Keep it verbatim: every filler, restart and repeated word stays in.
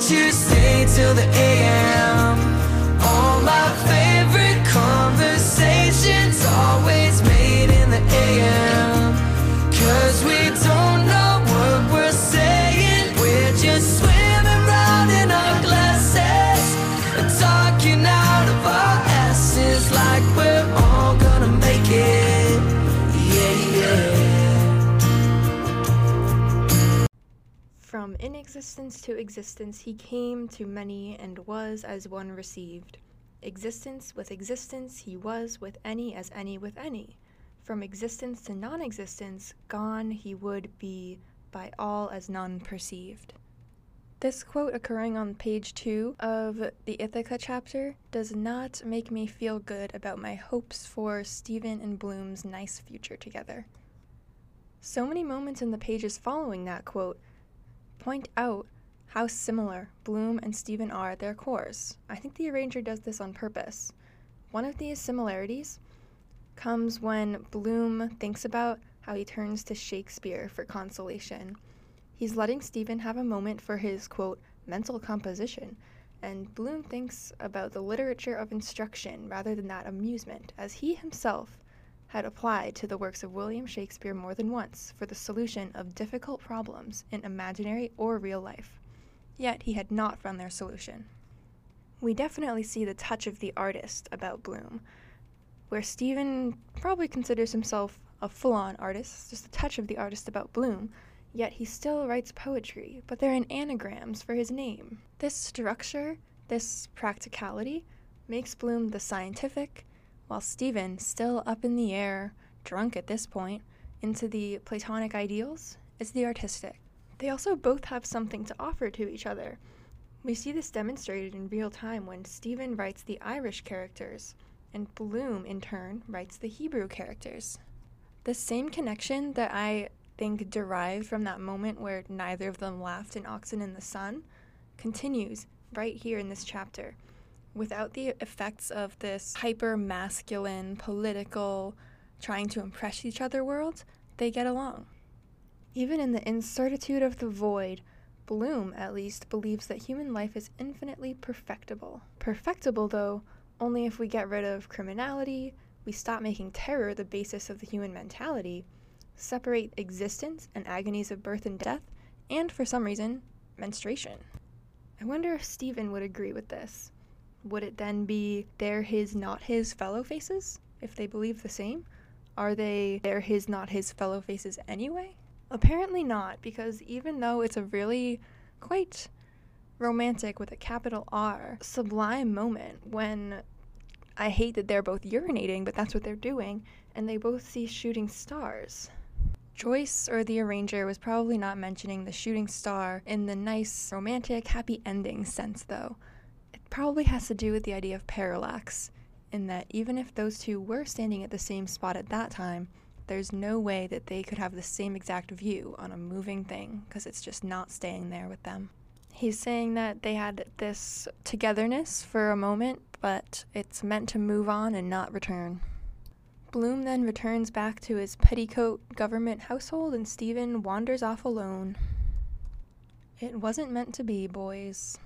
want to stay till the A M. All my favorite conversations always made in the A M. Cause we don't know what we're saying, we're just swimming round in our glasses and talking out of our asses like we're all gonna make it. Yeah, yeah. From inexistence to existence he came to many and was as one received. Existence with existence he was with any as any with any. From existence to non-existence, gone he would be by all as none perceived. This quote occurring on page two of the Ithaca chapter does not make me feel good about my hopes for Stephen and Bloom's nice future together. So many moments in the pages following that quote point out how similar Bloom and Stephen are at their cores. I think the arranger does this on purpose. One of these similarities comes when Bloom thinks about how he turns to Shakespeare for consolation. He's letting Stephen have a moment for his, quote, mental composition, and Bloom thinks about the literature of instruction rather than that amusement, as he himself had applied to the works of William Shakespeare more than once for the solution of difficult problems in imaginary or real life. Yet he had not found their solution. We definitely see the touch of the artist about Bloom, where Stephen probably considers himself a full-on artist, just a touch of the artist about Bloom, yet he still writes poetry, but they're in anagrams for his name. This structure, this practicality, makes Bloom the scientific, while Stephen, still up in the air, drunk at this point, into the Platonic ideals, is the artistic. They also both have something to offer to each other. We see this demonstrated in real time when Stephen writes the Irish characters, and Bloom, in turn, writes the Hebrew characters. The same connection that I think derived from that moment where neither of them laughed in Oxen in the Sun continues right here in this chapter. Without the effects of this hyper-masculine, political, trying to impress each other world, they get along. Even in the incertitude of the void, Bloom, at least, believes that human life is infinitely perfectible. Perfectible, though, only if we get rid of criminality, we stop making terror the basis of the human mentality, separate existence and agonies of birth and death, and, for some reason, menstruation. I wonder if Stephen would agree with this. Would it then be they're his, not his fellow faces, if they believe the same? Are they they're his, not his fellow faces anyway? Apparently not, because even though it's a really quite romantic with a capital R, sublime moment when I hate that they're both urinating, but that's what they're doing, and they both see shooting stars. Joyce, or the arranger, was probably not mentioning the shooting star in the nice, romantic, happy ending sense, though. It probably has to do with the idea of parallax, in that even if those two were standing at the same spot at that time, there's no way that they could have the same exact view on a moving thing, because it's just not staying there with them. He's saying that they had this togetherness for a moment, but it's meant to move on and not return. Bloom then returns back to his petticoat government household, and Stephen wanders off alone. It wasn't meant to be, boys.